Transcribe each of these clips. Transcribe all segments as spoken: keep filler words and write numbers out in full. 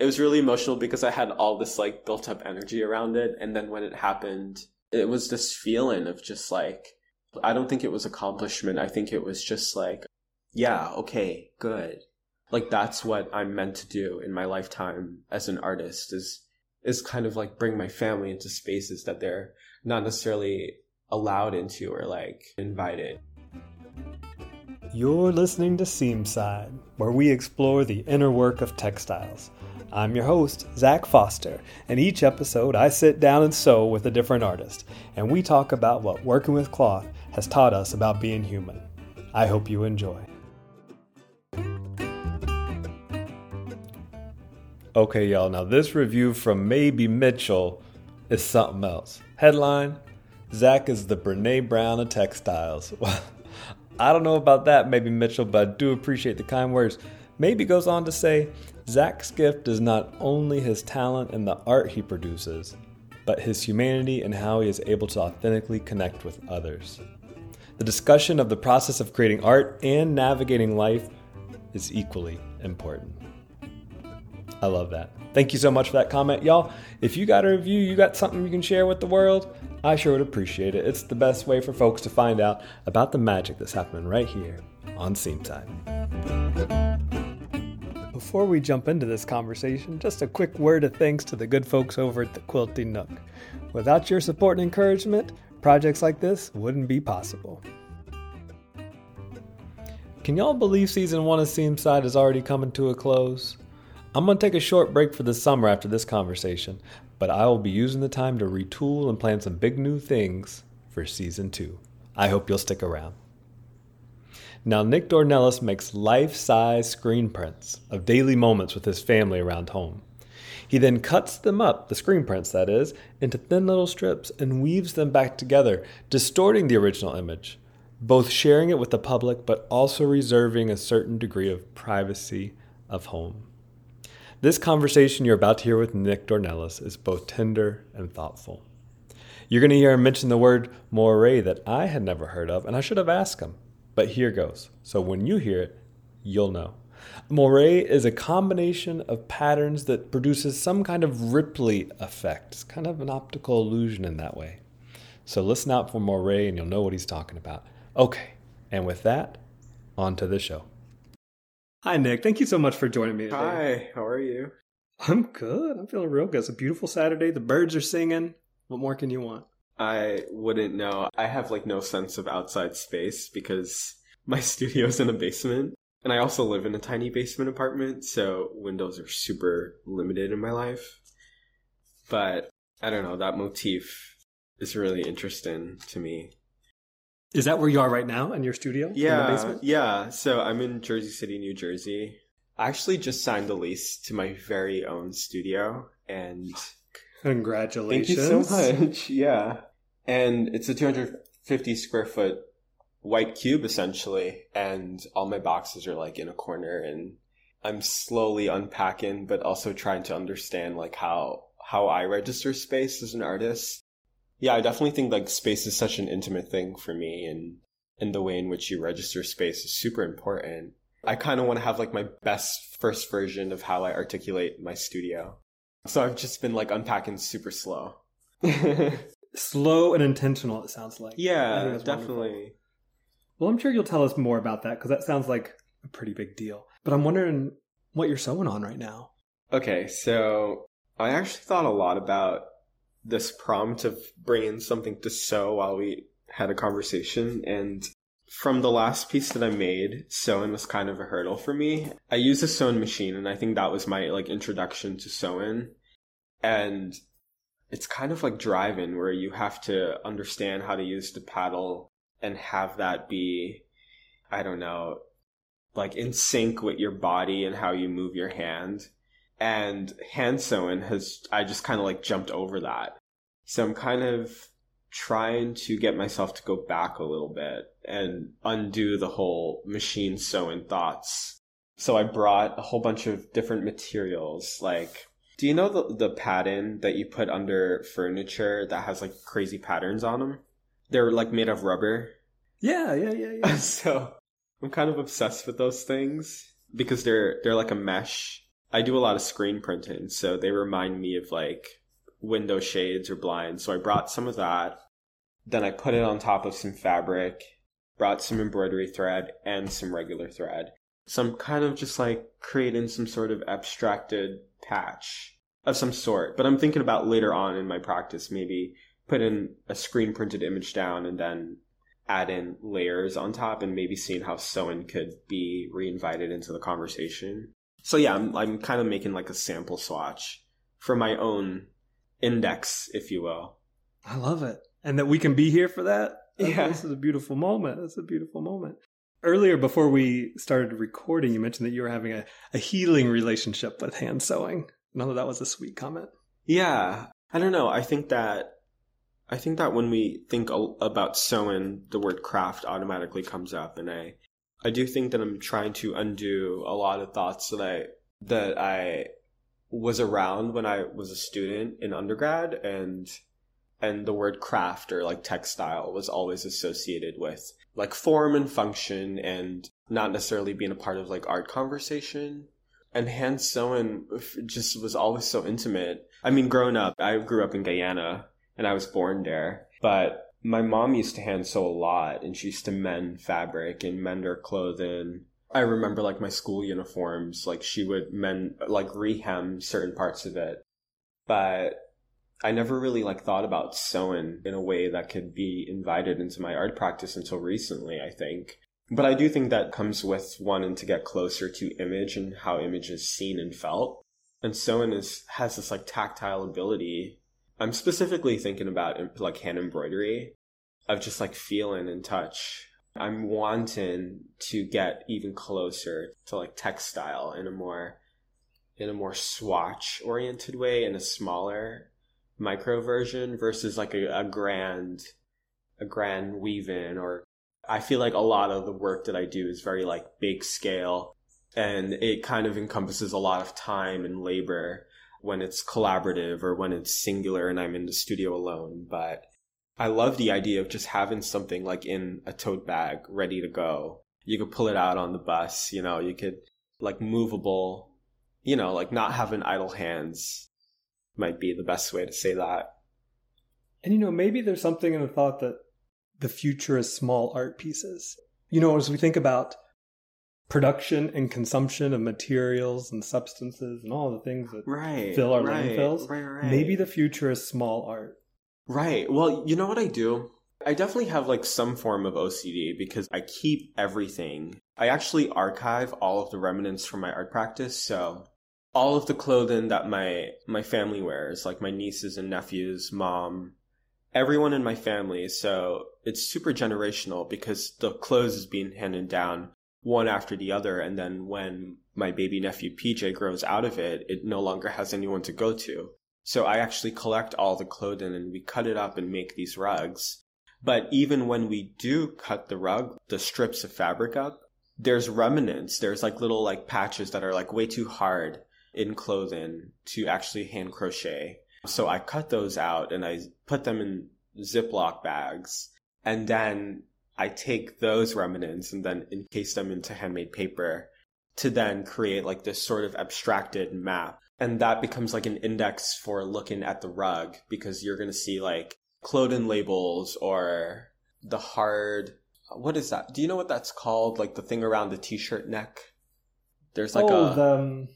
it was really emotional because I had all this like built up energy around it. And then when it happened, it was this feeling of just like, I don't think it was accomplishment. I think it was just like, yeah, okay, good. Like that's what I'm meant to do in my lifetime as an artist is, is kind of like bring my family into spaces that they're not necessarily allowed into or like invited. You're listening to Seamside, where we explore the inner work of textiles. I'm your host, Zach Foster, and each episode I sit down and sew with a different artist, and we talk about what working with cloth has taught us about being human. I hope you enjoy. Okay, y'all, now this review from Maybe Mitchell is something else. Headline, Zach is the Brene Brown of textiles. I don't know about that, Maybe Mitchell, but I do appreciate the kind words. Maybe goes on to say, Zach's gift is not only his talent and the art he produces, but his humanity and how he is able to authentically connect with others. The discussion of the process of creating art and navigating life is equally important. I love that. Thank you so much for that comment, y'all. If you got a review, you got something you can share with the world, I sure would appreciate it. It's the best way for folks to find out about the magic that's happening right here on Seamside. Before we jump into this conversation, just a quick word of thanks to the good folks over at the Quilty Nook. Without your support and encouragement, projects like this wouldn't be possible. Can y'all believe season one of Seamside is already coming to a close? I'm going to take a short break for the summer after this conversation, but I will be using the time to retool and plan some big new things for season two. I hope you'll stick around. Now, Nick Dornelas makes life-size screen prints of daily moments with his family around home. He then cuts them up, the screen prints that is, into thin little strips and weaves them back together, distorting the original image, both sharing it with the public but also reserving a certain degree of privacy of home. This conversation you're about to hear with Nick Dornelas is both tender and thoughtful. You're going to hear him mention the word moiré that I had never heard of, and I should have asked him, but here goes. So when you hear it, you'll know. Moiré is a combination of patterns that produces some kind of ripply effect. It's kind of an optical illusion in that way. So listen out for moiré and you'll know what he's talking about. Okay, and with that, on to the show. Hi, Nick. Thank you so much for joining me today. Hi, how are you? I'm good. I'm feeling real good. It's a beautiful Saturday. The birds are singing. What more can you want? I wouldn't know. I have like no sense of outside space because my studio's in a basement. And I also live in a tiny basement apartment, so windows are super limited in my life. But I don't know, that motif is really interesting to me. Is that where you are right now, in your studio? Yeah, in the basement? Yeah. So I'm in Jersey City, New Jersey. I actually just signed a lease to my very own studio, and congratulations! Thank you so much. Yeah, and it's a two hundred fifty square foot white cube essentially, and all my boxes are like in a corner, and I'm slowly unpacking, but also trying to understand like how how I register space as an artist. Yeah, I definitely think like space is such an intimate thing for me, and, and the way in which you register space is super important. I kind of want to have like my best first version of how I articulate my studio. So I've just been like unpacking super slow. Slow and intentional, it sounds like. Yeah, definitely. Wonderful. Well, I'm sure you'll tell us more about that because that sounds like a pretty big deal. But I'm wondering what you're sewing on right now. Okay, so I actually thought a lot about this prompt of bringing something to sew while we had a conversation. And from the last piece that I made, sewing was kind of a hurdle for me. I use a sewing machine, and I think that was my like introduction to sewing. And it's kind of like driving, where you have to understand how to use the paddle and have that be, I don't know, like in sync with your body and how you move your hand. And hand sewing has, I just kind of like jumped over that. So I'm kind of trying to get myself to go back a little bit and undo the whole machine sewing thoughts. So I brought a whole bunch of different materials. Like, do you know the, the pattern that you put under furniture that has like crazy patterns on them? They're like made of rubber. Yeah, yeah, yeah, yeah. So I'm kind of obsessed with those things because they're, they're like a mesh. I do a lot of screen printing, so they remind me of like window shades or blinds. So I brought some of that. Then I put it on top of some fabric, brought some embroidery thread and some regular thread. So I'm kind of just like creating some sort of abstracted patch of some sort. But I'm thinking about later on in my practice, maybe put in a screen printed image down and then add in layers on top and maybe seeing how sewing could be reinvited into the conversation. So yeah, I'm, I'm kind of making like a sample swatch for my own index, if you will. I love it. And that we can be here for that. Yeah. This is a beautiful moment. This is a beautiful moment. Earlier, before we started recording, you mentioned that you were having a, a healing relationship with hand sewing. No, that was a sweet comment. Yeah. I don't know. I think that I think that when we think about sewing, the word craft automatically comes up. And I, I do think that I'm trying to undo a lot of thoughts that I, that I was around when I was a student in undergrad. And and the word craft or like textile was always associated with like form and function and not necessarily being a part of like art conversation. And hand sewing just was always so intimate. I mean, growing up, I grew up in Guyana. And I was born there. But my mom used to hand sew a lot. And she used to mend fabric and mend her clothing. I remember like my school uniforms. Like she would mend, like rehem certain parts of it. But I never really like thought about sewing in a way that could be invited into my art practice until recently, I think. But I do think that comes with wanting to get closer to image and how image is seen and felt. And sewing is, has this like tactile ability. I'm specifically thinking about like hand embroidery, of just like feeling and touch. I'm wanting to get even closer to like textile in a more, in a more swatch oriented way, in a smaller micro version versus like a, a grand, a grand weave in. Or I feel like a lot of the work that I do is very like big scale, and it kind of encompasses a lot of time and labor when it's collaborative or when it's singular and I'm in the studio alone. But I love the idea of just having something like in a tote bag ready to go. You could pull it out on the bus, you know, you could like movable, you know, like not having idle hands might be the best way to say that. And, you know, maybe there's something in the thought that the future is small art pieces. You know, as we think about production and consumption of materials and substances and all the things that right, fill our right, landfills. Right, right. Maybe the future is small art. Right. Well, you know what I do? I definitely have like some form of O C D because I keep everything. I actually archive all of the remnants from my art practice. So all of the clothing that my, my family wears, like my nieces and nephews, mom, everyone in my family. So it's super generational because the clothes is being handed down one after the other, and then when my baby nephew P J grows out of it, it no longer has anyone to go to. So I actually collect all the clothing and we cut it up and make these rugs. But even when we do cut the rug, the strips of fabric up, there's remnants. There's like little like patches that are like way too hard in clothing to actually hand crochet. So I cut those out and I put them in Ziploc bags, and then I take those remnants and then encase them into handmade paper to then create like this sort of abstracted map. And that becomes like an index for looking at the rug, because you're going to see like clothing labels or the hard, what is that? Do you know what that's called? Like the thing around the t-shirt neck? There's like oh, a... The, um,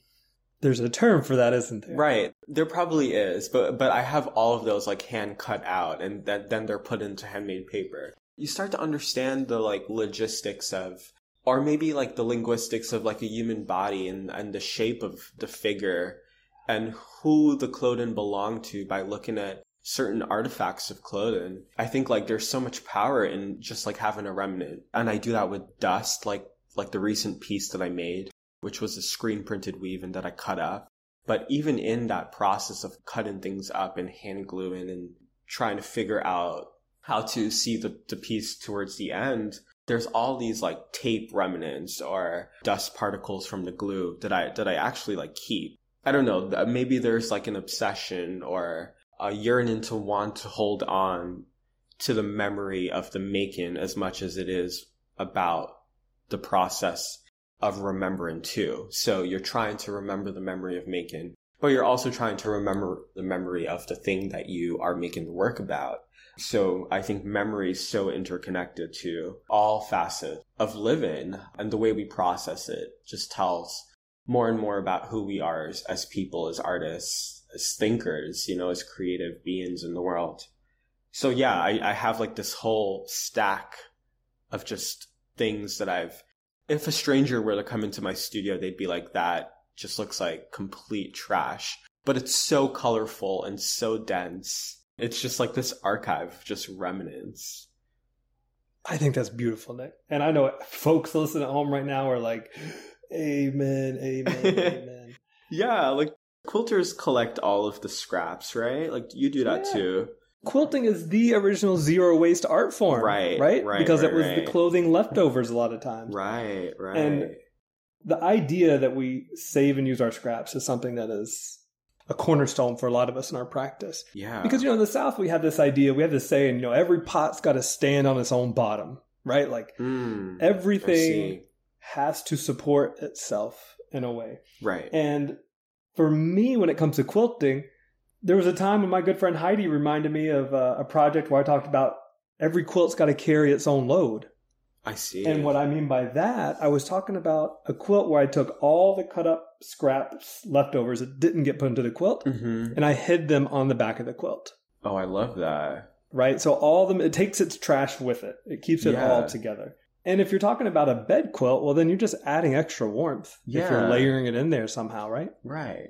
there's a term for that, isn't there? Right. There probably is. But but I have all of those like hand cut out, and that, then they're put into handmade paper. You start to understand the like logistics of, or maybe like the linguistics of like a human body and, and the shape of the figure and who the clothing belonged to by looking at certain artifacts of clothing. I think like there's so much power in just like having a remnant. And I do that with dust, like like the recent piece that I made, which was a screen printed weave-in that I cut up. But even in that process of cutting things up and hand gluing and trying to figure out how to see the, the piece towards the end, there's all these like tape remnants or dust particles from the glue that I that I actually like keep. I don't know, maybe there's like an obsession or a yearning to want to hold on to the memory of the making as much as it is about the process of remembering too. So you're trying to remember the memory of making, but you're also trying to remember the memory of the thing that you are making the work about. So I think memory is so interconnected to all facets of living, and the way we process it just tells more and more about who we are as, as people, as artists, as thinkers, you know, as creative beings in the world. So yeah, I, I have like this whole stack of just things that I've, if a stranger were to come into my studio, they'd be like, that just looks like complete trash. But it's so colorful and so dense. It's just like this archive of just remnants. I think that's beautiful, Nick. And I know folks listening at home right now are like, amen, amen, amen. Yeah, like quilters collect all of the scraps, right? Like you do that yeah. too. Quilting is the original zero waste art form, right? Right, right because right, it was right. the clothing leftovers a lot of times. Right, right. And the idea that we save and use our scraps is something that is a cornerstone for a lot of us in our practice. Yeah. Because, you know, in the South, we have this idea, we have this saying, you know, every pot's got to stand on its own bottom, right? Like mm, everything has to support itself in a way. Right. And for me, when it comes to quilting, there was a time when my good friend Heidi reminded me of a, a project where I talked about every quilt's got to carry its own load. I see. And what I mean by that, I was talking about a quilt where I took all the cut up scraps, leftovers that didn't get put into the quilt, mm-hmm. and I hid them on the back of the quilt. Oh, I love that. Right? So all of them, it takes its trash with it. It keeps it yeah. all together. And if you're talking about a bed quilt, well, then you're just adding extra warmth yeah. if you're layering it in there somehow, right? Right.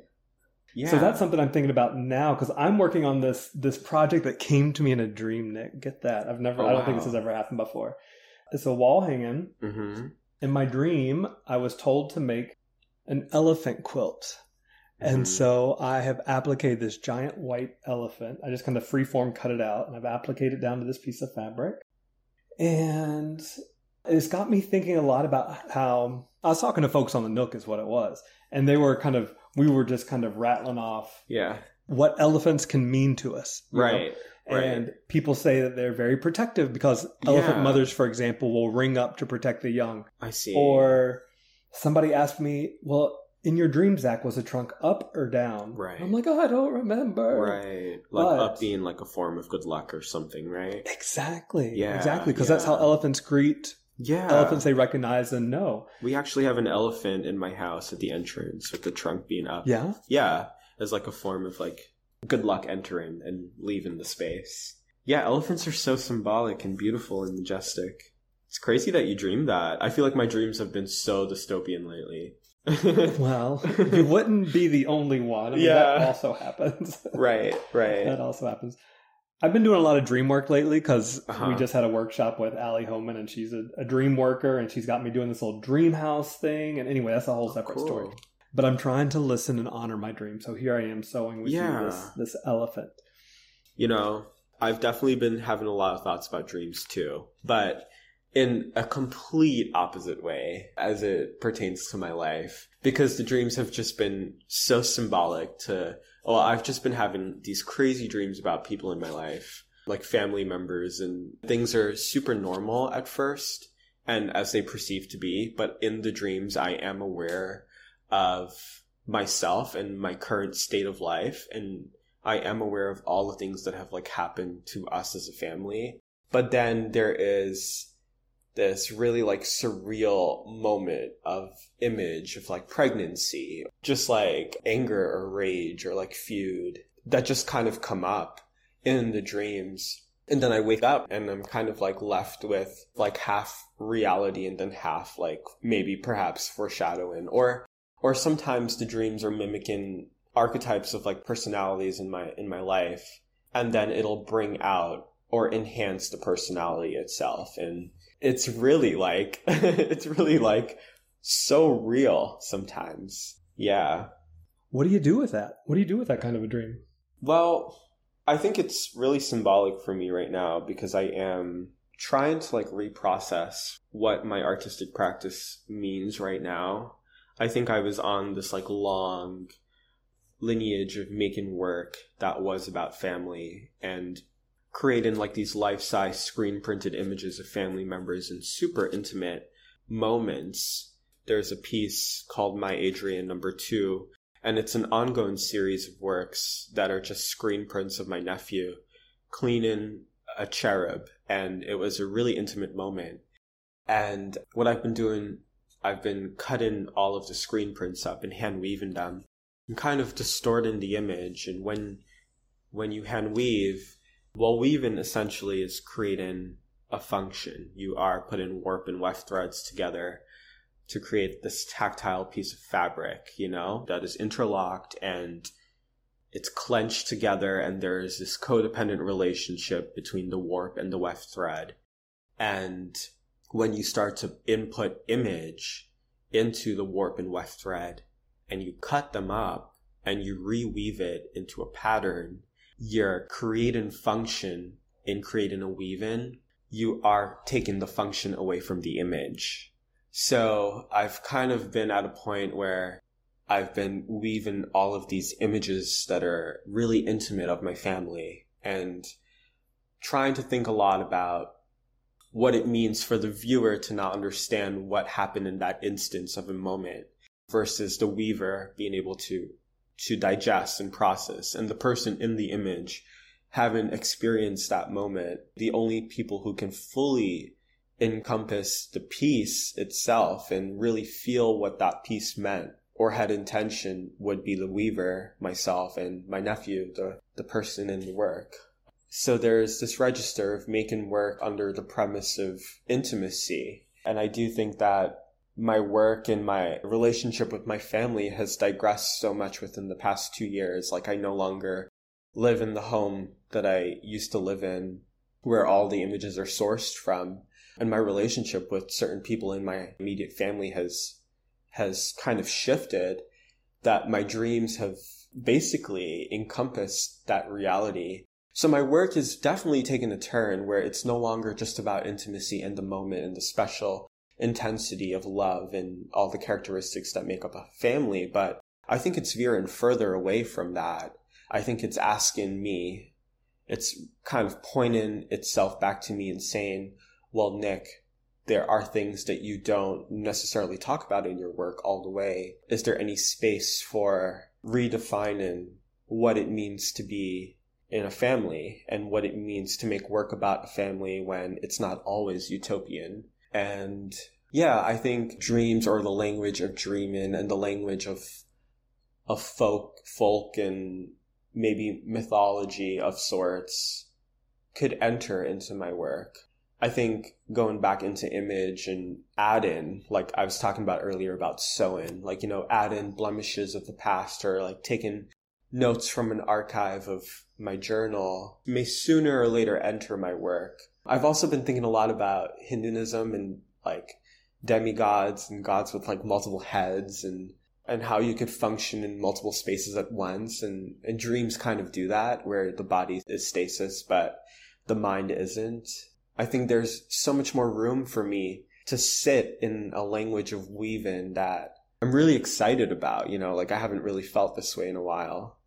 Yeah. So that's something I'm thinking about now, because I'm working on this this project that came to me in a dream, Nick. Get that. I've never, oh, I don't wow. think this has ever happened before. It's a wall hanging. Mm-hmm. In my dream, I was told to make an elephant quilt. Mm-hmm. And so I have appliqued this giant white elephant. I just kind of freeform cut it out, and I've appliqued it down to this piece of fabric. And it's got me thinking a lot about how I was talking to folks on the Nook is what it was. And they were kind of, we were just kind of rattling off yeah. what elephants can mean to us. Right. Know? Right. And people say that they're very protective because elephant yeah. mothers, for example, will ring up to protect the young. I see. Or somebody asked me, well, in your dream, Zach, was the trunk up or down? Right. I'm like, oh, I don't remember. Right. Like but... up being like a form of good luck or something, right? Exactly. Yeah. Exactly. Because yeah. that's how elephants greet. Yeah. Elephants they recognize and know. We actually have an elephant in my house at the entrance with the trunk being up. Yeah? Yeah. As like a form of like good luck entering and leaving the space. Yeah, elephants are so symbolic and beautiful and majestic. It's crazy that you dreamed that. I feel like my dreams have been so dystopian lately. Well, you wouldn't be the only one. I mean, yeah. That also happens. Right, right. That also happens. I've been doing a lot of dream work lately because uh-huh. we just had a workshop with Allie Homan, and she's a, a dream worker, and she's got me doing this little dream house thing. And anyway, that's a whole separate cool. story. But I'm trying to listen and honor my dream. So here I am sewing with yeah. you this, this elephant. You know, I've definitely been having a lot of thoughts about dreams too, but in a complete opposite way as it pertains to my life, because the dreams have just been so symbolic to, well, I've just been having these crazy dreams about people in my life, like family members, and things are super normal at first and as they perceive to be, but in the dreams I am aware of myself and my current state of life, and I am aware of all the things that have like happened to us as a family. But then there is this really like surreal moment of image of like pregnancy, just like anger or rage or like feud that just kind of come up in the dreams. And then I wake up and I'm kind of like left with like half reality and then half like maybe perhaps foreshadowing, or Or sometimes the dreams are mimicking archetypes of like personalities in my in my life, and then it'll bring out or enhance the personality itself. And it's really like it's really like so real sometimes. Yeah. What do you do with that? What do you do with that kind of a dream? Well, I think it's really symbolic for me right now because I am trying to like reprocess what my artistic practice means right now. I think I was on this like long lineage of making work that was about family and creating like these life-size screen printed images of family members in super intimate moments there's a piece called My Adrian Number Two, and it's an ongoing series of works that are just screen prints of my nephew cleaning a cherub. And it was a really intimate moment. And what I've been doing, I've been cutting all of the screen prints up and hand weaving them and kind of distorting the image. And when when you hand weave, well, weaving essentially is creating a function. You are putting warp and weft threads together to create this tactile piece of fabric, you know, that is interlocked and it's clenched together, and there is this codependent relationship between the warp and the weft thread. And when you start to input image into the warp and weft thread and you cut them up and you reweave it into a pattern, you're creating function in creating a weave-in. You are taking the function away from the image. So I've kind of been at a point where I've been weaving all of these images that are really intimate of my family and trying to think a lot about what it means for the viewer to not understand what happened in that instance of a moment versus the weaver being able to to digest and process, and the person in the image having experienced that moment. The only people who can fully encompass the piece itself and really feel what that piece meant or had intention would be the weaver, myself, and my nephew, the, the person in the work. So there's this register of making work under the premise of intimacy. And I do think that my work and my relationship with my family has digressed so much within the past two years. Like, I no longer live in the home that I used to live in, where all the images are sourced from. And my relationship with certain people in my immediate family has has kind of shifted, that my dreams have basically encompassed that reality. So my work is definitely taking a turn where it's no longer just about intimacy and the moment and the special intensity of love and all the characteristics that make up a family, but I think it's veering further away from that. I think it's asking me, it's kind of pointing itself back to me and saying, well, Nick, there are things that you don't necessarily talk about in your work all the way. Is there any space for redefining what it means to be in a family and what it means to make work about a family when it's not always utopian? And yeah, I think dreams, or the language of dreaming and the language of of folk folk and maybe mythology of sorts, could enter into my work. I think going back into image and adding, like I was talking about earlier about sewing, like, you know, adding blemishes of the past, or like taking notes from an archive of my journal, may sooner or later enter my work. I've also been thinking a lot about Hinduism and like demigods and gods with like multiple heads, and, and how you could function in multiple spaces at once. And, and dreams kind of do that, where the body is stasis, but the mind isn't. I think there's so much more room for me to sit in a language of weaving that I'm really excited about, you know, like I haven't really felt this way in a while.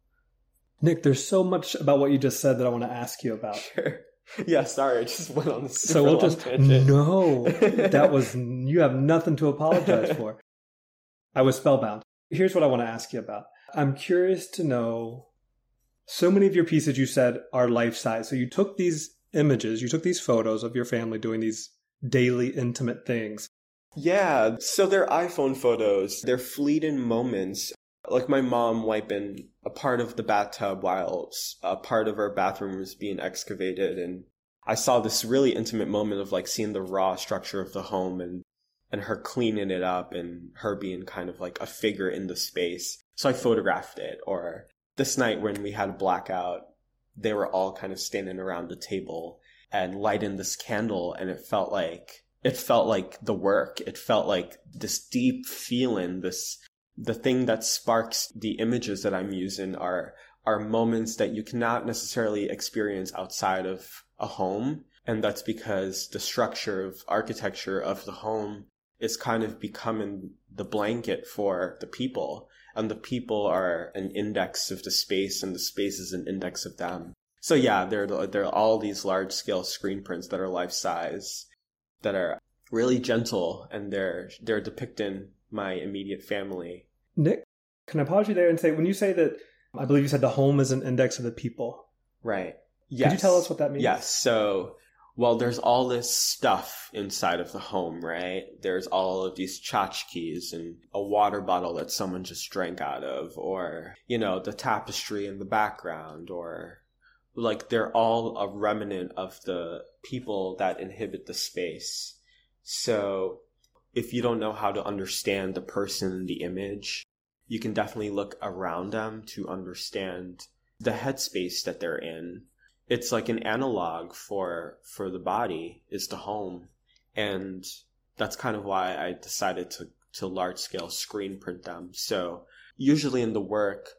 Nick, there's so much about what you just said that I want to ask you about. Sure. Yeah, sorry, I just went on this super so we'll long just, tangent. No, that was, you have nothing to apologize for. I was spellbound. Here's what I want to ask you about. I'm curious to know, so many of your pieces you said are life-size. So you took these images, you took these photos of your family doing these daily intimate things. Yeah, so they're iPhone photos. They're fleeting moments. Like my mom wiping a part of the bathtub while a part of her bathroom was being excavated. And I saw this really intimate moment of like seeing the raw structure of the home and, and her cleaning it up and her being kind of like a figure in the space. So I photographed it. Or this night when we had a blackout, they were all kind of standing around the table and lighting this candle. And it felt like, it felt like the work. It felt like this deep feeling, this... The thing that sparks the images that I'm using are are moments that you cannot necessarily experience outside of a home. And that's because the structure of architecture of the home is kind of becoming the blanket for the people. And the people are an index of the space, and the space is an index of them. So yeah, there, there are all these large-scale screen prints that are life-size, that are really gentle, and they're they're depicting my immediate family. Nick, can I pause you there and say, when you say that, I believe you said the home is an index of the people. Right. Yes. Could you tell us what that means? Yes. So, well, there's all this stuff inside of the home, right? There's all of these tchotchkes and a water bottle that someone just drank out of, or, you know, the tapestry in the background, or like they're all a remnant of the people that inhabit the space. So if you don't know how to understand the person in the image, you can definitely look around them to understand the headspace that they're in. It's like an analog for for the body is the home. And that's kind of why I decided to, to large scale screen print them. So usually in the work,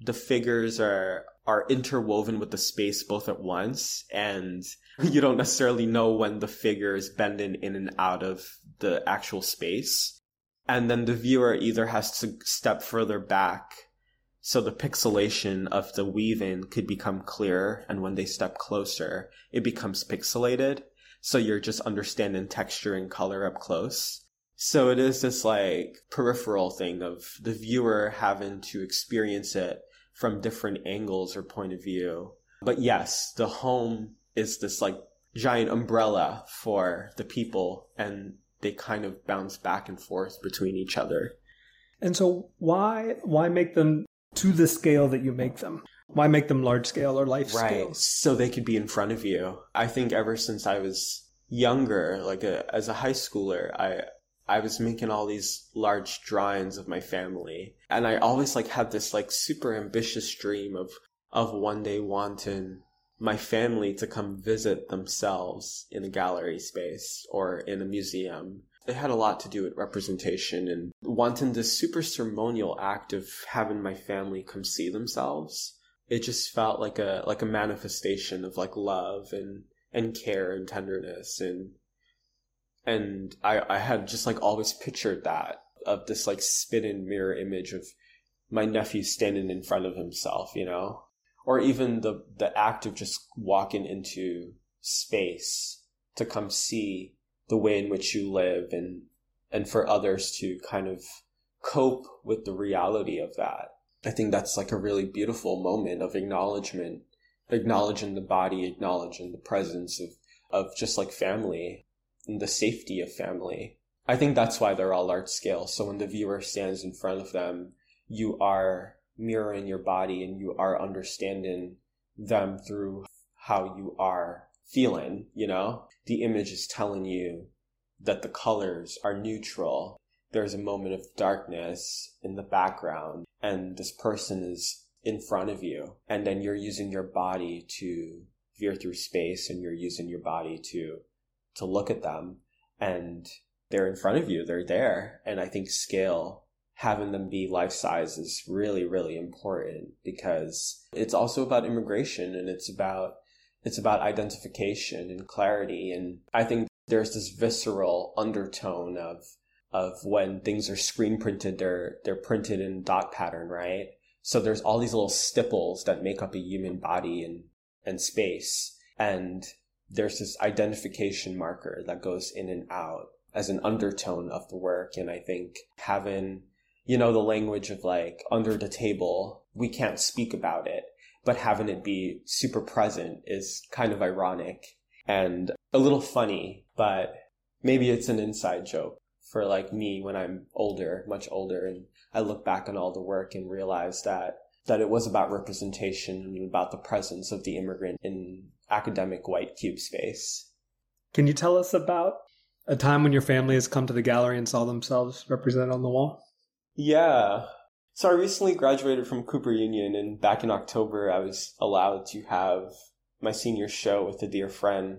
the figures are are interwoven with the space both at once, and you don't necessarily know when the figure is bending in and out of the actual space. And then the viewer either has to step further back so the pixelation of the weave-in could become clearer, and when they step closer, it becomes pixelated. So you're just understanding texture and color up close. So it is this like peripheral thing of the viewer having to experience it from different angles or point of view. But yes, the home is this like giant umbrella for the people, and they kind of bounce back and forth between each other. And so why why make them to the scale that you make them? Why make them large scale or life right. scale? Right, so they could be in front of you. I think ever since I was younger, like a, as a high schooler, I I was making all these large drawings of my family. And I always like had this like super ambitious dream of of one day wanting my family to come visit themselves in a gallery space or in a museum. It had a lot to do with representation and wanting this super ceremonial act of having my family come see themselves. It just felt like a like a manifestation of like love and, and care and tenderness. And and I, I had just like always pictured that, of this like spit and mirror image of my nephew standing in front of himself, you know? Or even the, the act of just walking into space to come see the way in which you live, and and for others to kind of cope with the reality of that. I think that's like a really beautiful moment of acknowledgement, acknowledging the body, acknowledging the presence of, of just like family and the safety of family. I think that's why they're all large scale. So when the viewer stands in front of them, you are mirroring your body and you are understanding them through how you are feeling, you know? The image is telling you that the colors are neutral. There's a moment of darkness in the background and this person is in front of you. And then you're using your body to veer through space, and you're using your body to to look at them, and they're in front of you, they're there. And I think scale, having them be life-size, is really, really important, because it's also about immigration, and it's about it's about identification and clarity. And I think there's this visceral undertone of of when things are screen printed, they're they're printed in dot pattern, right? So there's all these little stipples that make up a human body and and space, and there's this identification marker that goes in and out as an undertone of the work. And I think having, you know, the language of like under the table, we can't speak about it, but having it be super present is kind of ironic and a little funny, but maybe it's an inside joke for like me when I'm older, much older. And I look back on all the work and realize that, that it was about representation and about the presence of the immigrant in academic white cube space. Can you tell us about a time when your family has come to the gallery and saw themselves represented on the wall? Yeah. So I recently graduated from Cooper Union, and back in October, I was allowed to have my senior show with a dear friend,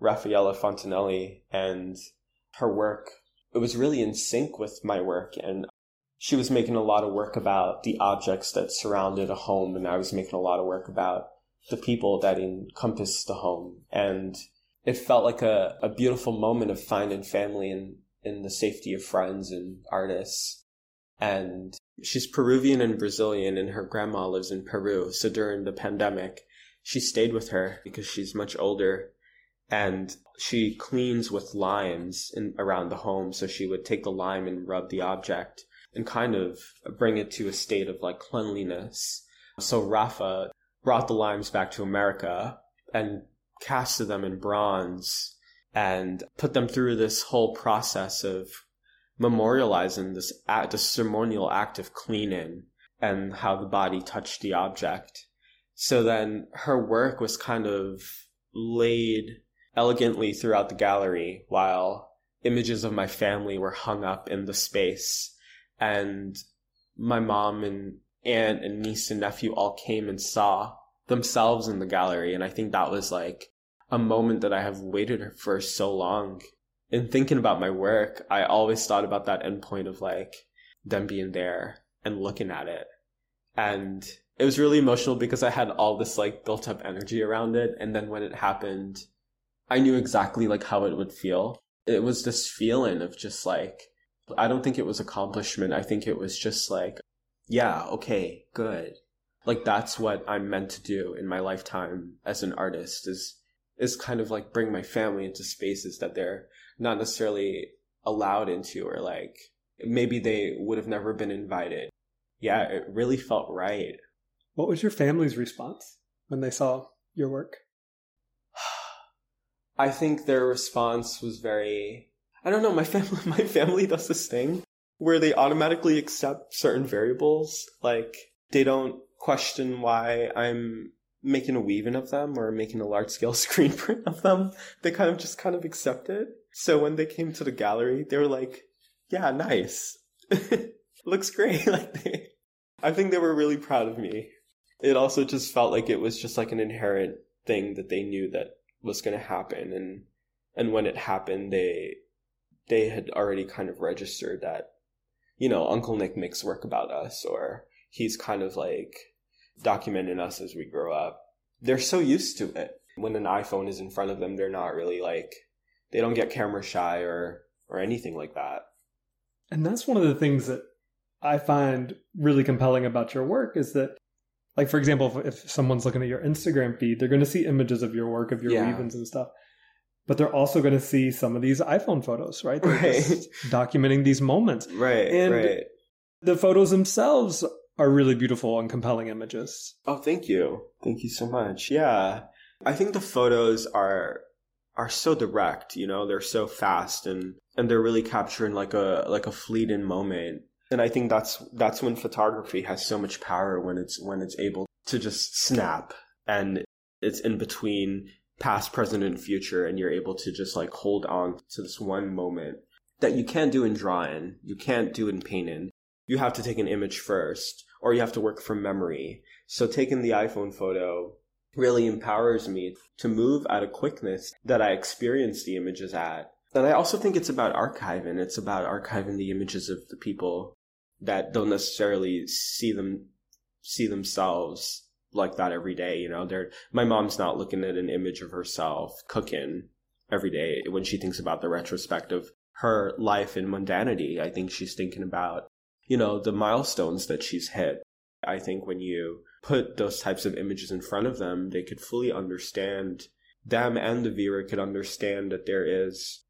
Raffaella Fontanelli, and her work. It was really in sync with my work, and she was making a lot of work about the objects that surrounded a home, and I was making a lot of work about the people that encompassed the home. And it felt like a, a beautiful moment of finding family in, in the safety of friends and artists. And she's Peruvian and Brazilian, and her grandma lives in Peru. So during the pandemic, she stayed with her because she's much older. and she cleans with limes in, around the home. So she would take the lime and rub the object and kind of bring it to a state of like cleanliness. So Rafa brought the limes back to America and casted them in bronze and put them through this whole process of memorializing this, act, this ceremonial act of cleaning and how the body touched the object. So then her work was kind of laid elegantly throughout the gallery while images of my family were hung up in the space. And my mom and aunt and niece and nephew all came and saw themselves in the gallery. And I think that was like a moment that I have waited for so long. In thinking about my work, I always thought about that endpoint of like them being there and looking at it. And it was really emotional because I had all this like built up energy around it. And then when it happened, I knew exactly like how it would feel. It was this feeling of just like, I don't think it was accomplishment. I think it was just like, yeah, okay, good. Like that's what I'm meant to do in my lifetime as an artist is is kind of like bring my family into spaces that they're not necessarily allowed into, or like maybe they would have never been invited. Yeah, it really felt right. What was your family's response when they saw your work? I think their response was very, I don't know, my family, my family does this thing where they automatically accept certain variables. Like they don't question why I'm making a weaving of them or making a large scale screen print of them. They kind of just kind of accept it. So when they came to the gallery, they were like, yeah, nice. Looks great. Like they, I think they were really proud of me. It also just felt like it was just like an inherent thing that they knew that was going to happen. And, and when it happened, they, they had already kind of registered that, you know, Uncle Nick makes work about us, or he's kind of like documenting us as we grow up. They're so used to it. When an iPhone is in front of them, they're not really like, they don't get camera shy or, or anything like that. And that's one of the things that I find really compelling about your work is that, like, for example, if, if someone's looking at your Instagram feed, they're going to see images of your work, of your yeah. weavings and stuff, but they're also going to see some of these iPhone photos, right? They're right. Just documenting these moments. Right, and right. The photos themselves are really beautiful and compelling images. Oh, thank you. Thank you so much. Yeah. I think the photos are are so direct, you know, they're so fast and, and they're really capturing like a like a fleeting moment. And I think that's that's when photography has so much power, when it's when it's able to just snap and it's in between past, present, and future, and you're able to just like hold on to this one moment that you can't do in drawing, you can't do in painting. You have to take an image first, or you have to work from memory. So taking the iPhone photo really empowers me to move at a quickness that I experience the images at. And I also think it's about archiving. It's about archiving the images of the people that don't necessarily see them, see themselves like that every day. You know, they're, my mom's not looking at an image of herself cooking every day when she thinks about the retrospect of her life in mundanity. I think she's thinking about, you know, the milestones that she's hit. I think when you put those types of images in front of them, they could fully understand them, and the viewer could understand that there is,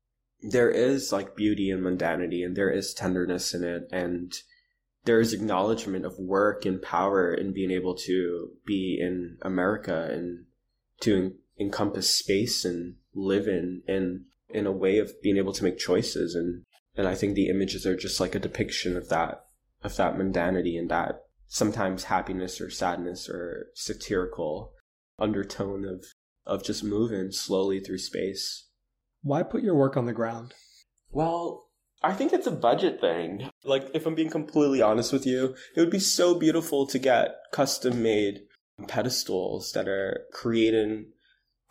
there is like beauty in mundanity, and there is tenderness in it, and there is acknowledgement of work and power in being able to be in America and to en- encompass space and live in, in, in a way of being able to make choices. And, and I think the images are just like a depiction of that, of that mundanity and that sometimes happiness or sadness or satirical undertone of, of just moving slowly through space. Why put your work on the ground? Well, I think it's a budget thing. Like, if I'm being completely honest with you, it would be so beautiful to get custom-made pedestals that are created.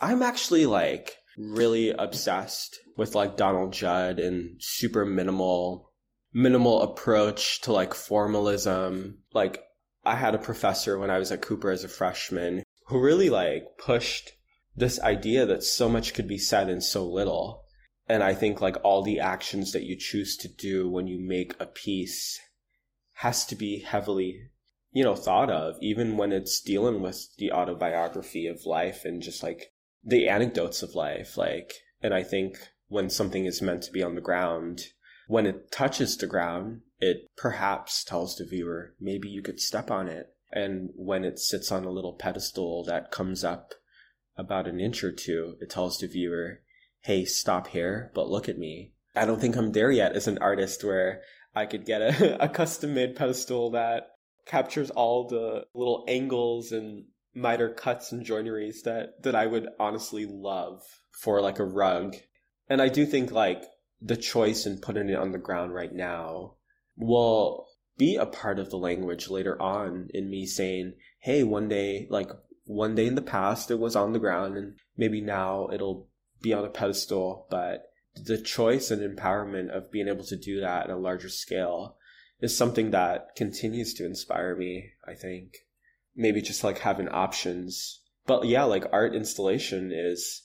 I'm actually, like, really obsessed with, like, Donald Judd and super minimal, minimal approach to, like, formalism. Like, I had a professor when I was at Cooper as a freshman who really, like, pushed this idea that so much could be said in so little. And I think like all the actions that you choose to do when you make a piece has to be heavily, you know, thought of, even when it's dealing with the autobiography of life and just like the anecdotes of life. Like, and I think when something is meant to be on the ground, when it touches the ground, it perhaps tells the viewer, maybe you could step on it. And when it sits on a little pedestal that comes up about an inch or two, it tells the viewer, hey, stop here, but look at me. I don't think I'm there yet as an artist where I could get a, a custom-made pedestal that captures all the little angles and miter cuts and joineries that, that I would honestly love for like a rug. And I do think like the choice in putting it on the ground right now will be a part of the language later on in me saying, hey, one day, like one day in the past, it was on the ground and maybe now it'll be on a pedestal, but the choice and empowerment of being able to do that at a larger scale is something that continues to inspire me, I think. Maybe just like having options. But yeah, like art installation is,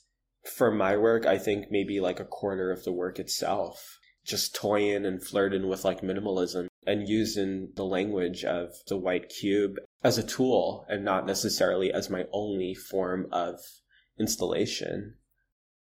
for my work, I think maybe like a quarter of the work itself. Just toying and flirting with like minimalism and using the language of the white cube as a tool and not necessarily as my only form of installation.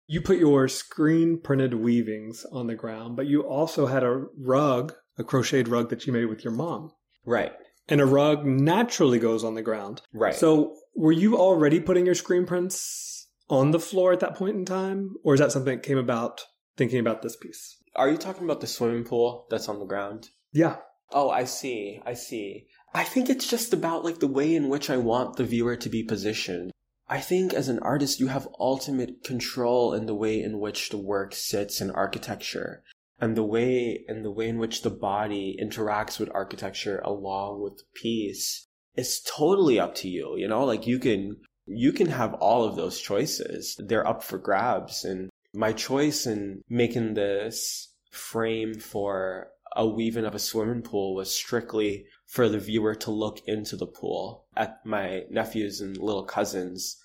You put your screen printed weavings on the ground, but you also had a rug, a crocheted rug that you made with your mom. Right. And a rug naturally goes on the ground. Right. So were you already putting your screen prints on the floor at that point in time? Or is that something that came about thinking about this piece? Are you talking about the swimming pool that's on the ground? Yeah. Oh, I see. I see. I think it's just about like the way in which I want the viewer to be positioned. I think as an artist, you have ultimate control in the way in which the work sits in architecture and the way and the way in which the body interacts with architecture along with the piece. It's totally up to you, you know, like you can you can have all of those choices. They're up for grabs. And my choice in making this frame for a weaving of a swimming pool was strictly for the viewer to look into the pool at my nephews and little cousins,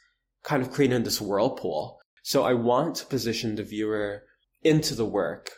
kind of creating this whirlpool. So I want to position the viewer into the work,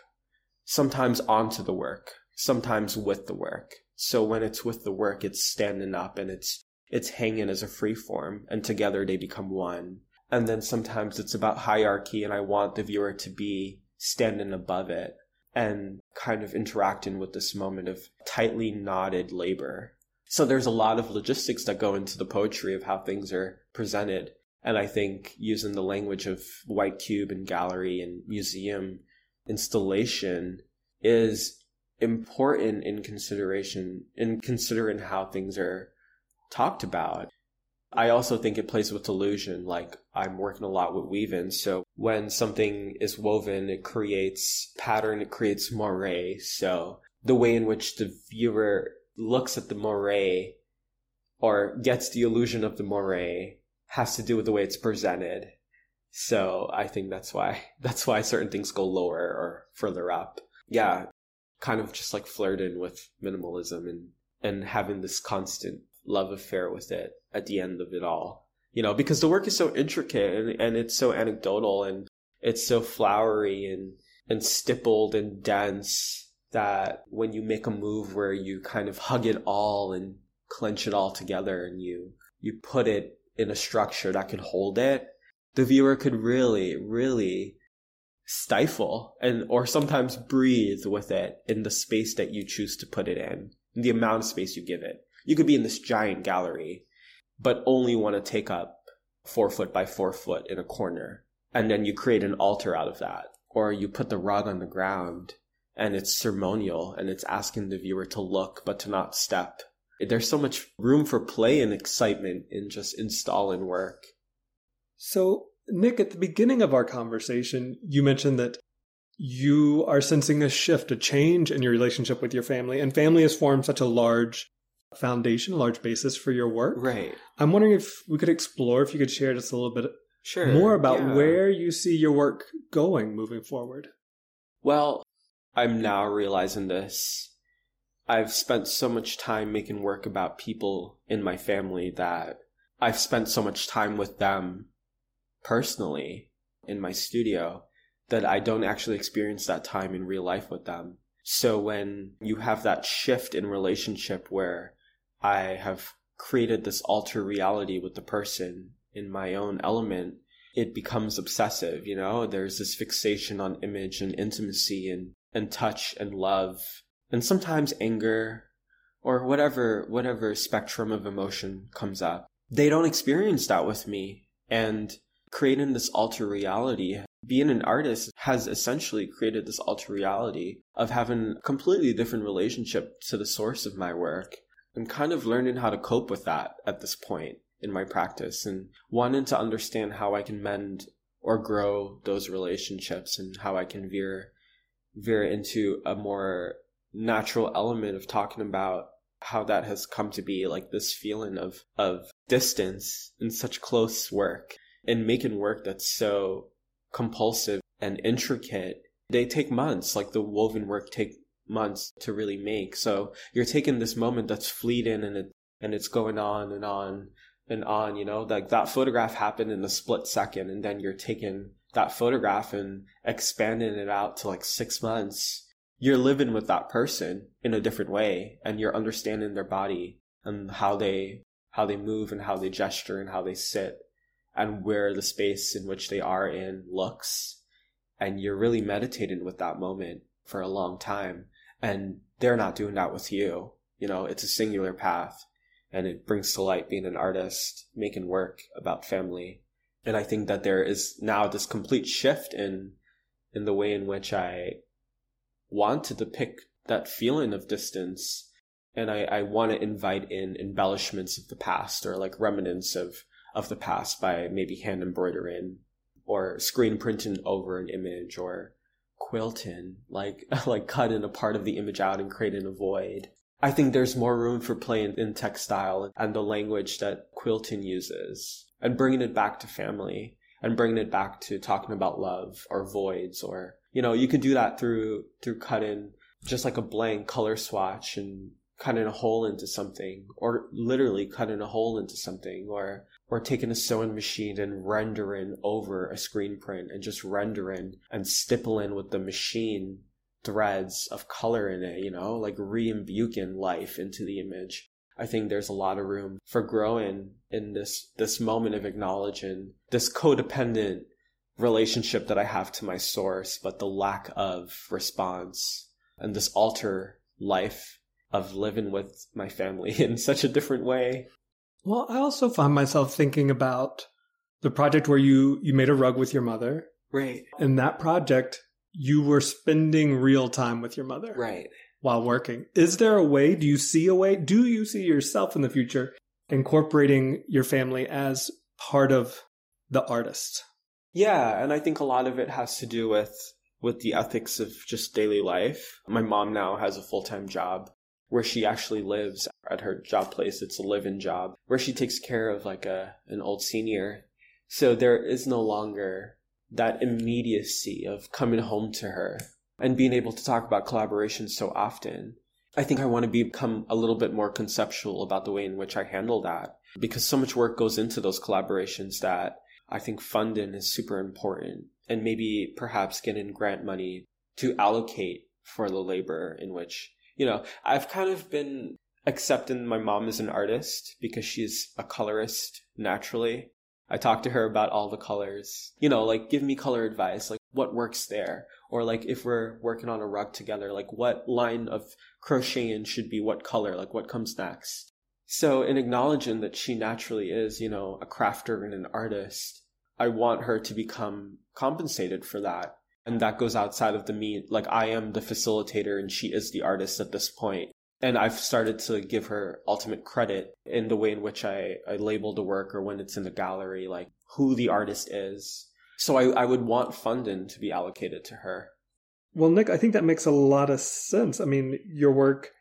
sometimes onto the work, sometimes with the work. So when it's with the work, it's standing up and it's it's hanging as a free form, and together they become one. And then sometimes it's about hierarchy, and I want the viewer to be standing above it and kind of interacting with this moment of tightly knotted labor. So there's a lot of logistics that go into the poetry of how things are presented. And I think using the language of white cube and gallery and museum installation is important in consideration, in considering how things are talked about. I also think it plays with illusion. Like I'm working a lot with weaving. So when something is woven, it creates pattern, it creates moiré. So the way in which the viewer looks at the moiré or gets the illusion of the moiré has to do with the way it's presented. So I think that's why, that's why certain things go lower or further up. Yeah. Kind of just like flirting with minimalism and, and having this constant love affair with it at the end of it all, you know, because the work is so intricate and, and it's so anecdotal and it's so flowery and, and stippled and dense that when you make a move where you kind of hug it all and clench it all together and you, you put it in a structure that can hold it, the viewer could really, really stifle and, or sometimes breathe with it in the space that you choose to put it in, in the amount of space you give it. You could be in this giant gallery, but only want to take up four foot by four foot in a corner. And then you create an altar out of that. Or you put the rug on the ground and it's ceremonial and it's asking the viewer to look, but to not step. There's so much room for play and excitement in just installing work. So, Nick, at the beginning of our conversation, you mentioned that you are sensing a shift, a change in your relationship with your family. And family has formed such a large foundation, a large basis for your work. Right. I'm wondering if we could explore, if you could share just a little bit sure, more about yeah. where you see your work going moving forward. Well, I'm now realizing this. I've spent so much time making work about people in my family that I've spent so much time with them personally in my studio that I don't actually experience that time in real life with them. So when you have that shift in relationship where I have created this alter reality with the person in my own element, it becomes obsessive, you know? There's this fixation on image and intimacy and, and touch and love and sometimes anger or whatever whatever spectrum of emotion comes up. They don't experience that with me. And creating this alter reality, being an artist has essentially created this alter reality of having a completely different relationship to the source of my work. I'm kind of learning how to cope with that at this point in my practice and wanting to understand how I can mend or grow those relationships and how I can veer veer into a more natural element of talking about how that has come to be, like this feeling of of distance in such close work and making work that's so compulsive and intricate. They take months, like the woven work take months to really make. So you're taking this moment that's fleeting and it and it's going on and on and on, you know, like that photograph happened in a split second, and then you're taking that photograph and expanding it out to like six months. You're living with that person in a different way, and you're understanding their body and how they how they move and how they gesture and how they sit and where the space in which they are in looks. And you're really meditating with that moment for a long time, and they're not doing that with you. You know, it's a singular path, and it brings to light being an artist, making work about family. And I think that there is now this complete shift in in the way in which I want to depict that feeling of distance. And I, I want to invite in embellishments of the past, or like remnants of, of the past by maybe hand embroidering or screen printing over an image, or quilting, like like cutting a part of the image out and creating a void. I think there's more room for play in, in textile and the language that quilting uses, and bringing it back to family, and bringing it back to talking about love or voids, or, you know, you could do that through through cutting just like a blank color swatch and cutting a hole into something, or literally cutting a hole into something, or or taking a sewing machine and rendering over a screen print and just rendering and stippling with the machine threads of color in it, you know, like re-imbuing life into the image. I think there's a lot of room for growing in this this moment of acknowledging this codependent relationship that I have to my source, but the lack of response, and this alter life of living with my family in such a different way. Well, I also found myself thinking about the project where you, you made a rug with your mother. Right. In that project, you were spending real time with your mother. Right. While working. Is there a way, do you see a way, do you see yourself in the future incorporating your family as part of the artist? Yeah, and I think a lot of it has to do with, with the ethics of just daily life. My mom now has a full-time job where she actually lives at her job place. It's a live-in job where she takes care of like a an old senior. So there is no longer that immediacy of coming home to her and being able to talk about collaboration so often. I think I want to become a little bit more conceptual about the way in which I handle that, because so much work goes into those collaborations that I think funding is super important, and maybe perhaps getting grant money to allocate for the labor in which, you know, I've kind of been accepting my mom as an artist because she's a colorist naturally. I talk to her about all the colors, you know, like give me color advice, like what works there? Or like if we're working on a rug together, like what line of crocheting should be what color, like what comes next? So in acknowledging that she naturally is, you know, a crafter and an artist, I want her to become compensated for that. And that goes outside of the me. Like I am the facilitator and she is the artist at this point. And I've started to give her ultimate credit in the way in which I, I label the work, or when it's in the gallery, like who the artist is. So I, I would want funding to be allocated to her. Well, Nick, I think that makes a lot of sense. I mean, your work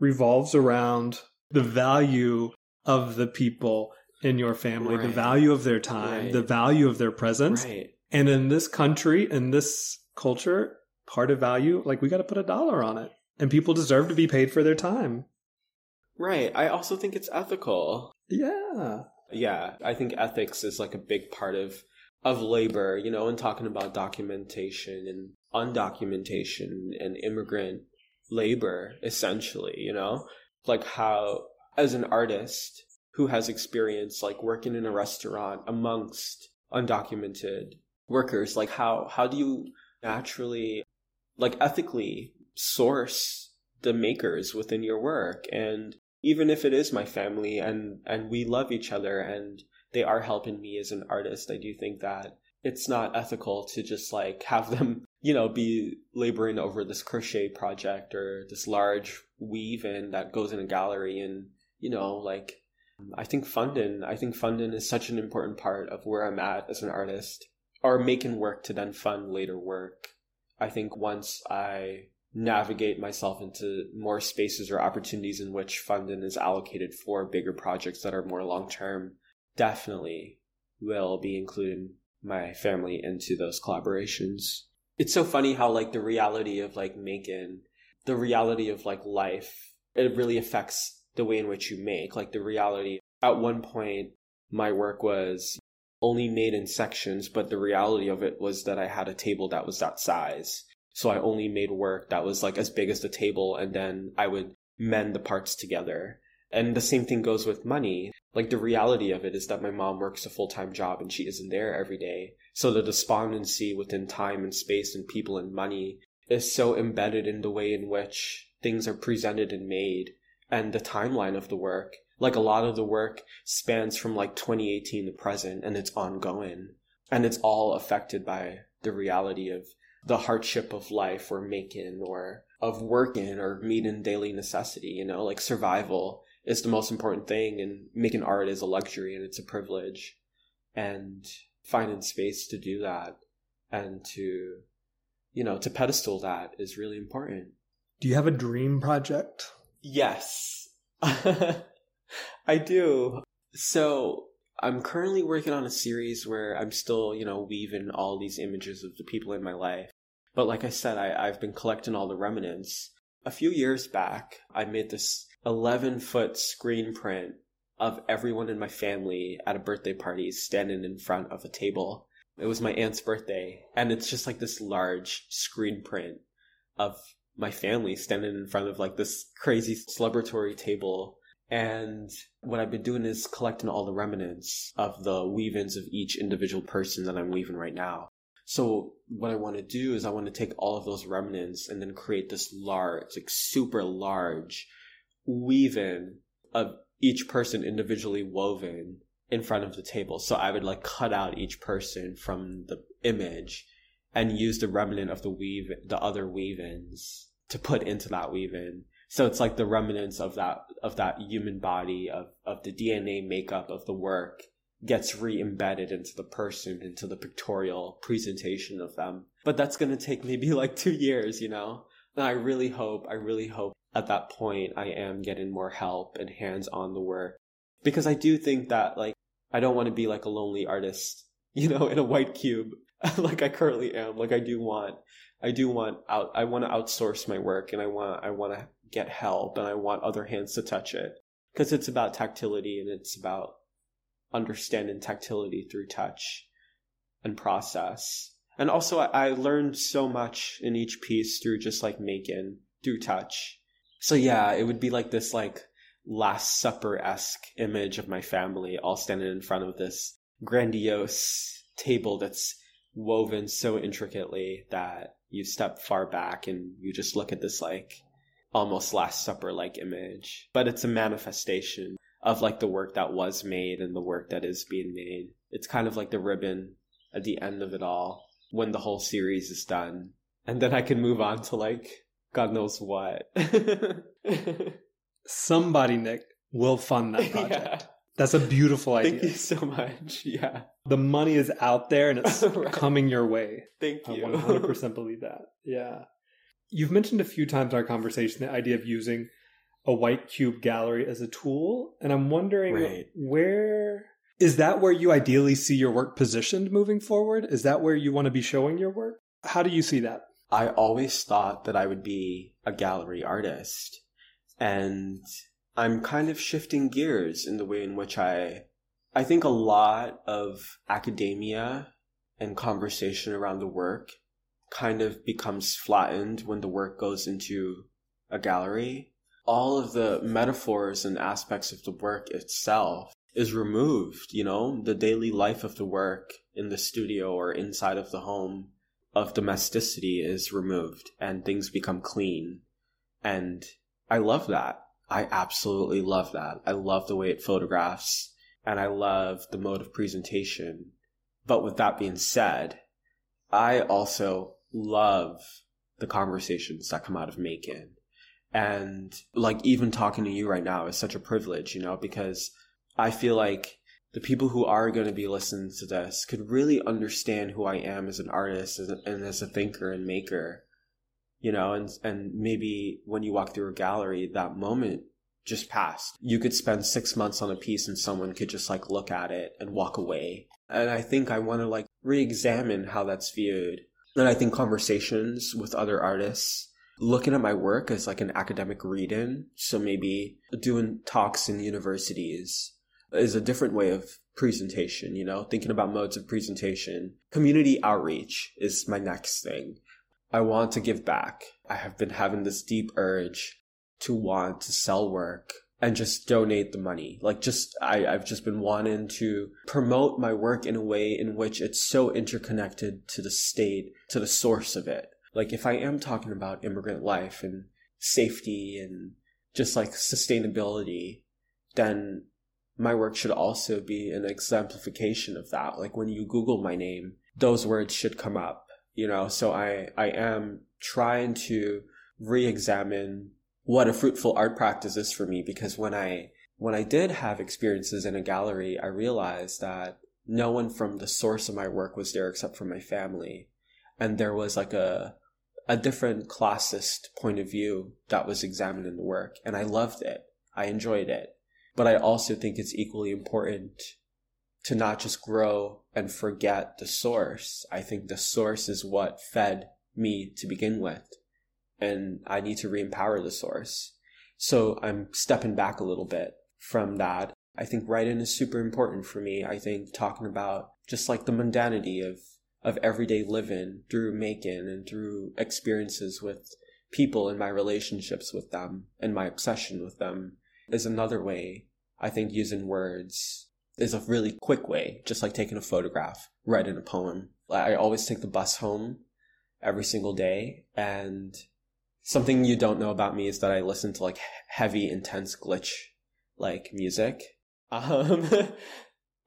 revolves around the value of the people in your family, right. The value of their time, right. The value of their presence. Right. And in this country, in this culture, part of value, like we got to put a dollar on it. And people deserve to be paid for their time. Right. I also think it's ethical. Yeah. Yeah. I think ethics is like a big part of, of labor, you know, and talking about documentation and undocumentation and immigrant labor, essentially, you know? Like how, as an artist who has experience like working in a restaurant amongst undocumented workers? Like, how, how do you naturally, like, ethically source the makers within your work? And even if it is my family and, and we love each other and they are helping me as an artist, I do think that it's not ethical to just, like, have them, you know, be laboring over this crochet project or this large weave in that goes in a gallery. And, you know, like, I think funding, I think funding is such an important part of where I'm at as an artist, or making work to then fund later work. I think once I navigate myself into more spaces or opportunities in which funding is allocated for bigger projects that are more long-term, definitely will be including my family into those collaborations. It's so funny how, like, the reality of, like, making, the reality of, like, life, it really affects the way in which you make. Like, the reality, at one point, my work was only made in sections, but the reality of it was that I had a table that was that size. So I only made work that was, like, as big as the table, and then I would mend the parts together. And the same thing goes with money. Like, the reality of it is that my mom works a full-time job and she isn't there every day. So the despondency within time and space and people and money is so embedded in the way in which things are presented and made and the timeline of the work. Like, a lot of the work spans from, like, twenty eighteen to present, and it's ongoing. And it's all affected by the reality of the hardship of life or making or of working or meeting daily necessity, you know, like, survival is the most important thing, and making art is a luxury and it's a privilege, and finding space to do that and to, you know, to pedestal that is really important. Do you have a dream project? Yes, I do. So I'm currently working on a series where I'm still, you know, weaving all these images of the people in my life. But like I said, I, I've been collecting all the remnants. A few years back, I made this eleven foot screen print of everyone in my family at a birthday party standing in front of a table. It was my aunt's birthday, and it's just like this large screen print of my family standing in front of like this crazy celebratory table. And what I've been doing is collecting all the remnants of the weave-ins of each individual person that I'm weaving right now. So what I want to do is I want to take all of those remnants and then create this large, like super large weave-in of each person individually woven in front of the table. So I would like cut out each person from the image and use the remnant of the weave, the other weave-ins to put into that weave-in. So it's like the remnants of that, of that human body, of, of the D N A makeup of the work gets re-embedded into the person, into the pictorial presentation of them. But that's going to take maybe like two years, you know? And I really hope, I really hope at that point I am getting more help and hands on the work. Because I do think that, like, I don't want to be like a lonely artist, you know, in a white cube like I currently am. Like I do want, I do want out, I want to outsource my work, and I want, I want to get help, and I want other hands to touch it, because it's about tactility and it's about understanding tactility through touch and process. And also I, I learned so much in each piece through just like making, through touch. So yeah, it would be like this like Last Supper-esque image of my family all standing in front of this grandiose table that's woven so intricately that you step far back and you just look at this like almost Last Supper-like image, but it's a manifestation of like the work that was made and the work that is being made. It's kind of like the ribbon at the end of it all when the whole series is done. And then I can move on to like, God knows what. Somebody, Nick, will fund that project. Yeah. That's a beautiful idea. Thank you so much. Yeah. The money is out there and it's right. Coming your way. Thank you. I one hundred percent believe that. Yeah. You've mentioned a few times in our conversation the idea of using a white cube gallery as a tool. And I'm wondering, right. where is that where you ideally see your work positioned moving forward? Is that where you want to be showing your work? How do you see that? I always thought that I would be a gallery artist. And I'm kind of shifting gears in the way in which I, I think a lot of academia and conversation around the work kind of becomes flattened when the work goes into a gallery. All of the metaphors and aspects of the work itself is removed, you know, the daily life of the work in the studio or inside of the home of domesticity is removed and things become clean. And I love that. I absolutely love that. I love the way it photographs and I love the mode of presentation. But with that being said, I also love the conversations that come out of Macon. And like even talking to you right now is such a privilege, you know, because I feel like the people who are going to be listening to this could really understand who I am as an artist as a, and as a thinker and maker, you know, and, and maybe when you walk through a gallery, that moment just passed. You could spend six months on a piece and someone could just like look at it and walk away. And I think I want to like re-examine how that's viewed. And I think conversations with other artists, looking at my work as like an academic read-in, so maybe doing talks in universities is a different way of presentation, you know, thinking about modes of presentation. Community outreach is my next thing. I want to give back. I have been having this deep urge to want to sell work and just donate the money. Like just, I, I've just been wanting to promote my work in a way in which it's so interconnected to the state, to the source of it. Like if I am talking about immigrant life and safety and just like sustainability, then my work should also be an exemplification of that. Like when you Google my name, those words should come up, you know? So I, I am trying to re-examine what a fruitful art practice is for me, because when I, when I did have experiences in a gallery, I realized that no one from the source of my work was there except for my family. And there was like a a different classist point of view that was examined in the work. And I loved it. I enjoyed it. But I also think it's equally important to not just grow and forget the source. I think the source is what fed me to begin with. And I need to re-empower the source. So I'm stepping back a little bit from that. I think writing is super important for me. I think talking about just like the mundanity of of everyday living through making and through experiences with people and my relationships with them and my obsession with them is another way. I think using words is a really quick way, just like taking a photograph, writing a poem. I always take the bus home every single day. And something you don't know about me is that I listen to like heavy, intense glitch, like music. Um...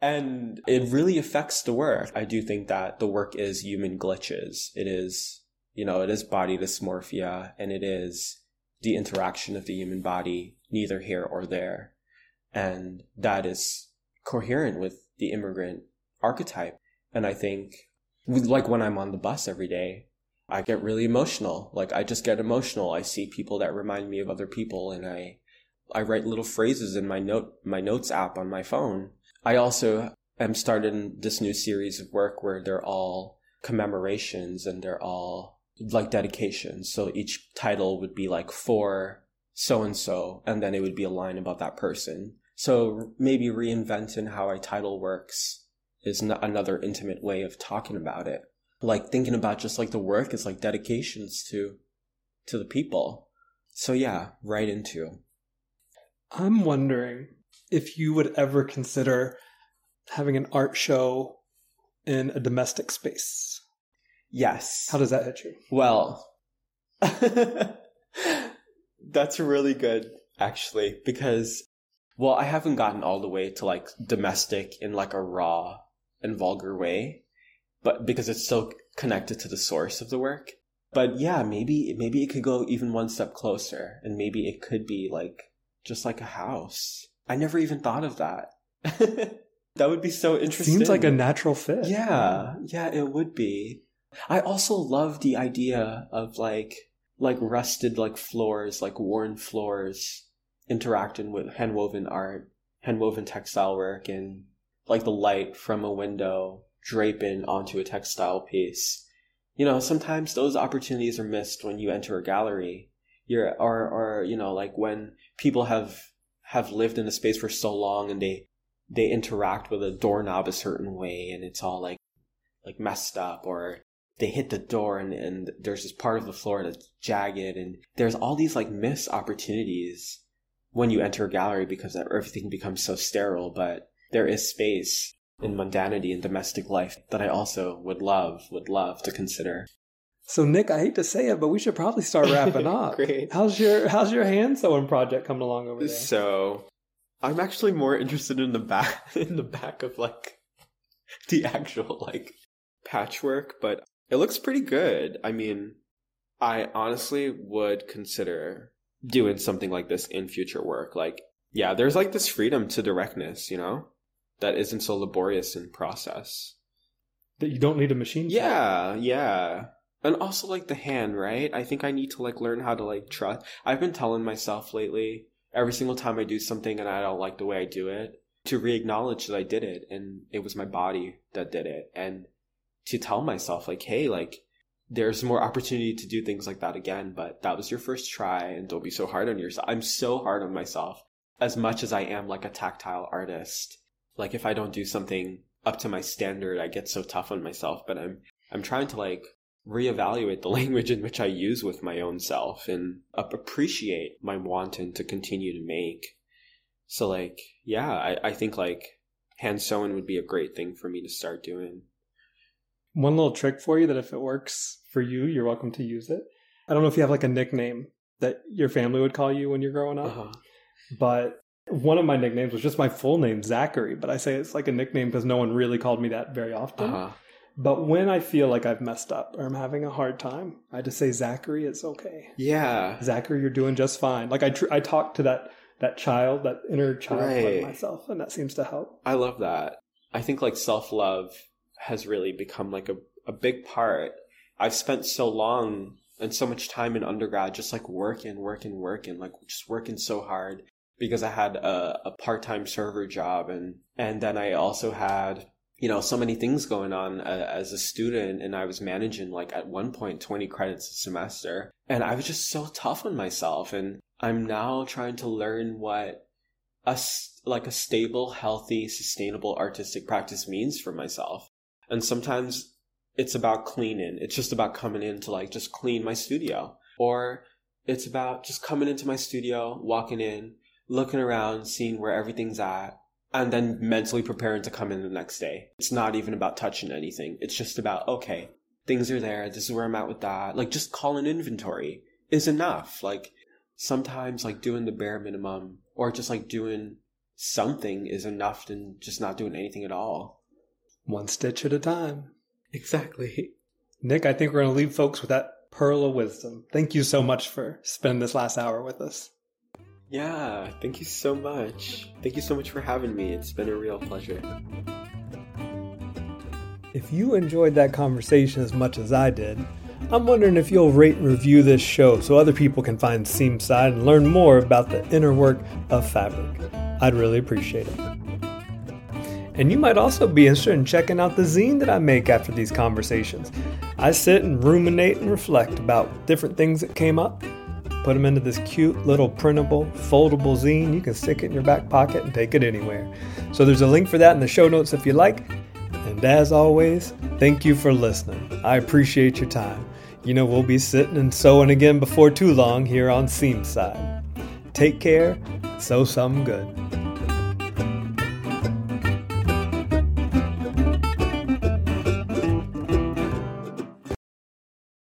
And it really affects the work. I do think that the work is human glitches. It is, you know, it is body dysmorphia and it is the interaction of the human body, neither here or there. And that is coherent with the immigrant archetype. And I think, like when I'm on the bus every day, I get really emotional. Like I just get emotional. I see people that remind me of other people and I, I write little phrases in my note, my notes app on my phone. I also am starting this new series of work where they're all commemorations and they're all like dedications. So each title would be like for so-and-so, and then it would be a line about that person. So maybe reinventing how I title works is n- another intimate way of talking about it. Like thinking about just like the work is like dedications to, to the people. So yeah, right into. I'm wondering if you would ever consider having an art show in a domestic space. Yes. How does that hit you? Well, that's really good, actually, because, well, I haven't gotten all the way to like domestic in like a raw and vulgar way, but because it's still connected to the source of the work. But yeah, maybe, maybe it could go even one step closer and maybe it could be like, just like a house. I never even thought of that. That would be so interesting. Seems like a natural fit. Yeah. Yeah, it would be. I also love the idea of like, like rusted, like floors, like worn floors, interacting with handwoven art, handwoven textile work, and like the light from a window draping onto a textile piece. You know, sometimes those opportunities are missed when you enter a gallery. You're, or, or, you know, like when people have, have lived in a space for so long and they they interact with a doorknob a certain way and it's all like like messed up, or they hit the door and, and there's this part of the floor that's jagged, and there's all these like missed opportunities when you enter a gallery because everything becomes so sterile. But there is space in mundanity and domestic life that I also would love, would love to consider. So, Nick, I hate to say it, but we should probably start wrapping up. Great. How's your How's your hand sewing project coming along over there? So, I'm actually more interested in the back in the back of like the actual like patchwork, but it looks pretty good. I mean, I honestly would consider doing something like this in future work. Like, yeah, there's like this freedom to directness, you know, that isn't so laborious in process. That you don't need a machine. Yeah, for. yeah. And also, like, the hand, right? I think I need to, like, learn how to, like, trust. I've been telling myself lately, every single time I do something and I don't like the way I do it, to re-acknowledge that I did it and it was my body that did it. And to tell myself, like, hey, like, there's more opportunity to do things like that again, but that was your first try and don't be so hard on yourself. I'm so hard on myself as much as I am, like, a tactile artist. Like, if I don't do something up to my standard, I get so tough on myself, but I'm I'm trying to, like, reevaluate the language in which I use with my own self and up appreciate my wanting to continue to make. So, like, yeah, I, I think, like, hand sewing would be a great thing for me to start doing. One little trick for you that if it works for you, you're welcome to use it. I don't know if you have, like, a nickname that your family would call you when you're growing up, uh-huh. but one of my nicknames was just my full name, Zachary, but I say it's like a nickname because no one really called me that very often. Uh-huh. But when I feel like I've messed up or I'm having a hard time, I just say, Zachary, it's okay. Yeah. Zachary, you're doing just fine. Like I tr- I talk to that, that child, that inner child right. of myself, and that seems to help. I love that. I think like self-love has really become like a, a big part. I've spent so long and so much time in undergrad just like working, working, working, like just working so hard because I had a, a part-time server job. And, and then I also had... you know, so many things going on uh, as a student, and I was managing like at one point twenty credits a semester, and I was just so tough on myself. And I'm now trying to learn what a like a stable, healthy, sustainable artistic practice means for myself. And sometimes it's about cleaning. It's just about coming in to like just clean my studio, or it's about just coming into my studio, walking in, looking around, seeing where everything's at. And then mentally preparing to come in the next day. It's not even about touching anything. It's just about, okay, things are there. This is where I'm at with that. Like, just calling inventory is enough. Like, sometimes, like, doing the bare minimum or just, like, doing something is enough than just not doing anything at all. One stitch at a time. Exactly. Nick, I think we're going to leave folks with that pearl of wisdom. Thank you so much for spending this last hour with us. Yeah, thank you so much. Thank you so much for having me. It's been a real pleasure. If you enjoyed that conversation as much as I did, I'm wondering if you'll rate and review this show so other people can find Seamside and learn more about the inner work of fabric. I'd really appreciate it. And you might also be interested in checking out the zine that I make after these conversations. I sit and ruminate and reflect about different things that came up. Put them into this cute little printable, foldable zine. You can stick it in your back pocket and take it anywhere. So there's a link for that in the show notes if you like. And as always, thank you for listening. I appreciate your time. You know, we'll be sitting and sewing again before too long here on Seamside. Take care, sew something good.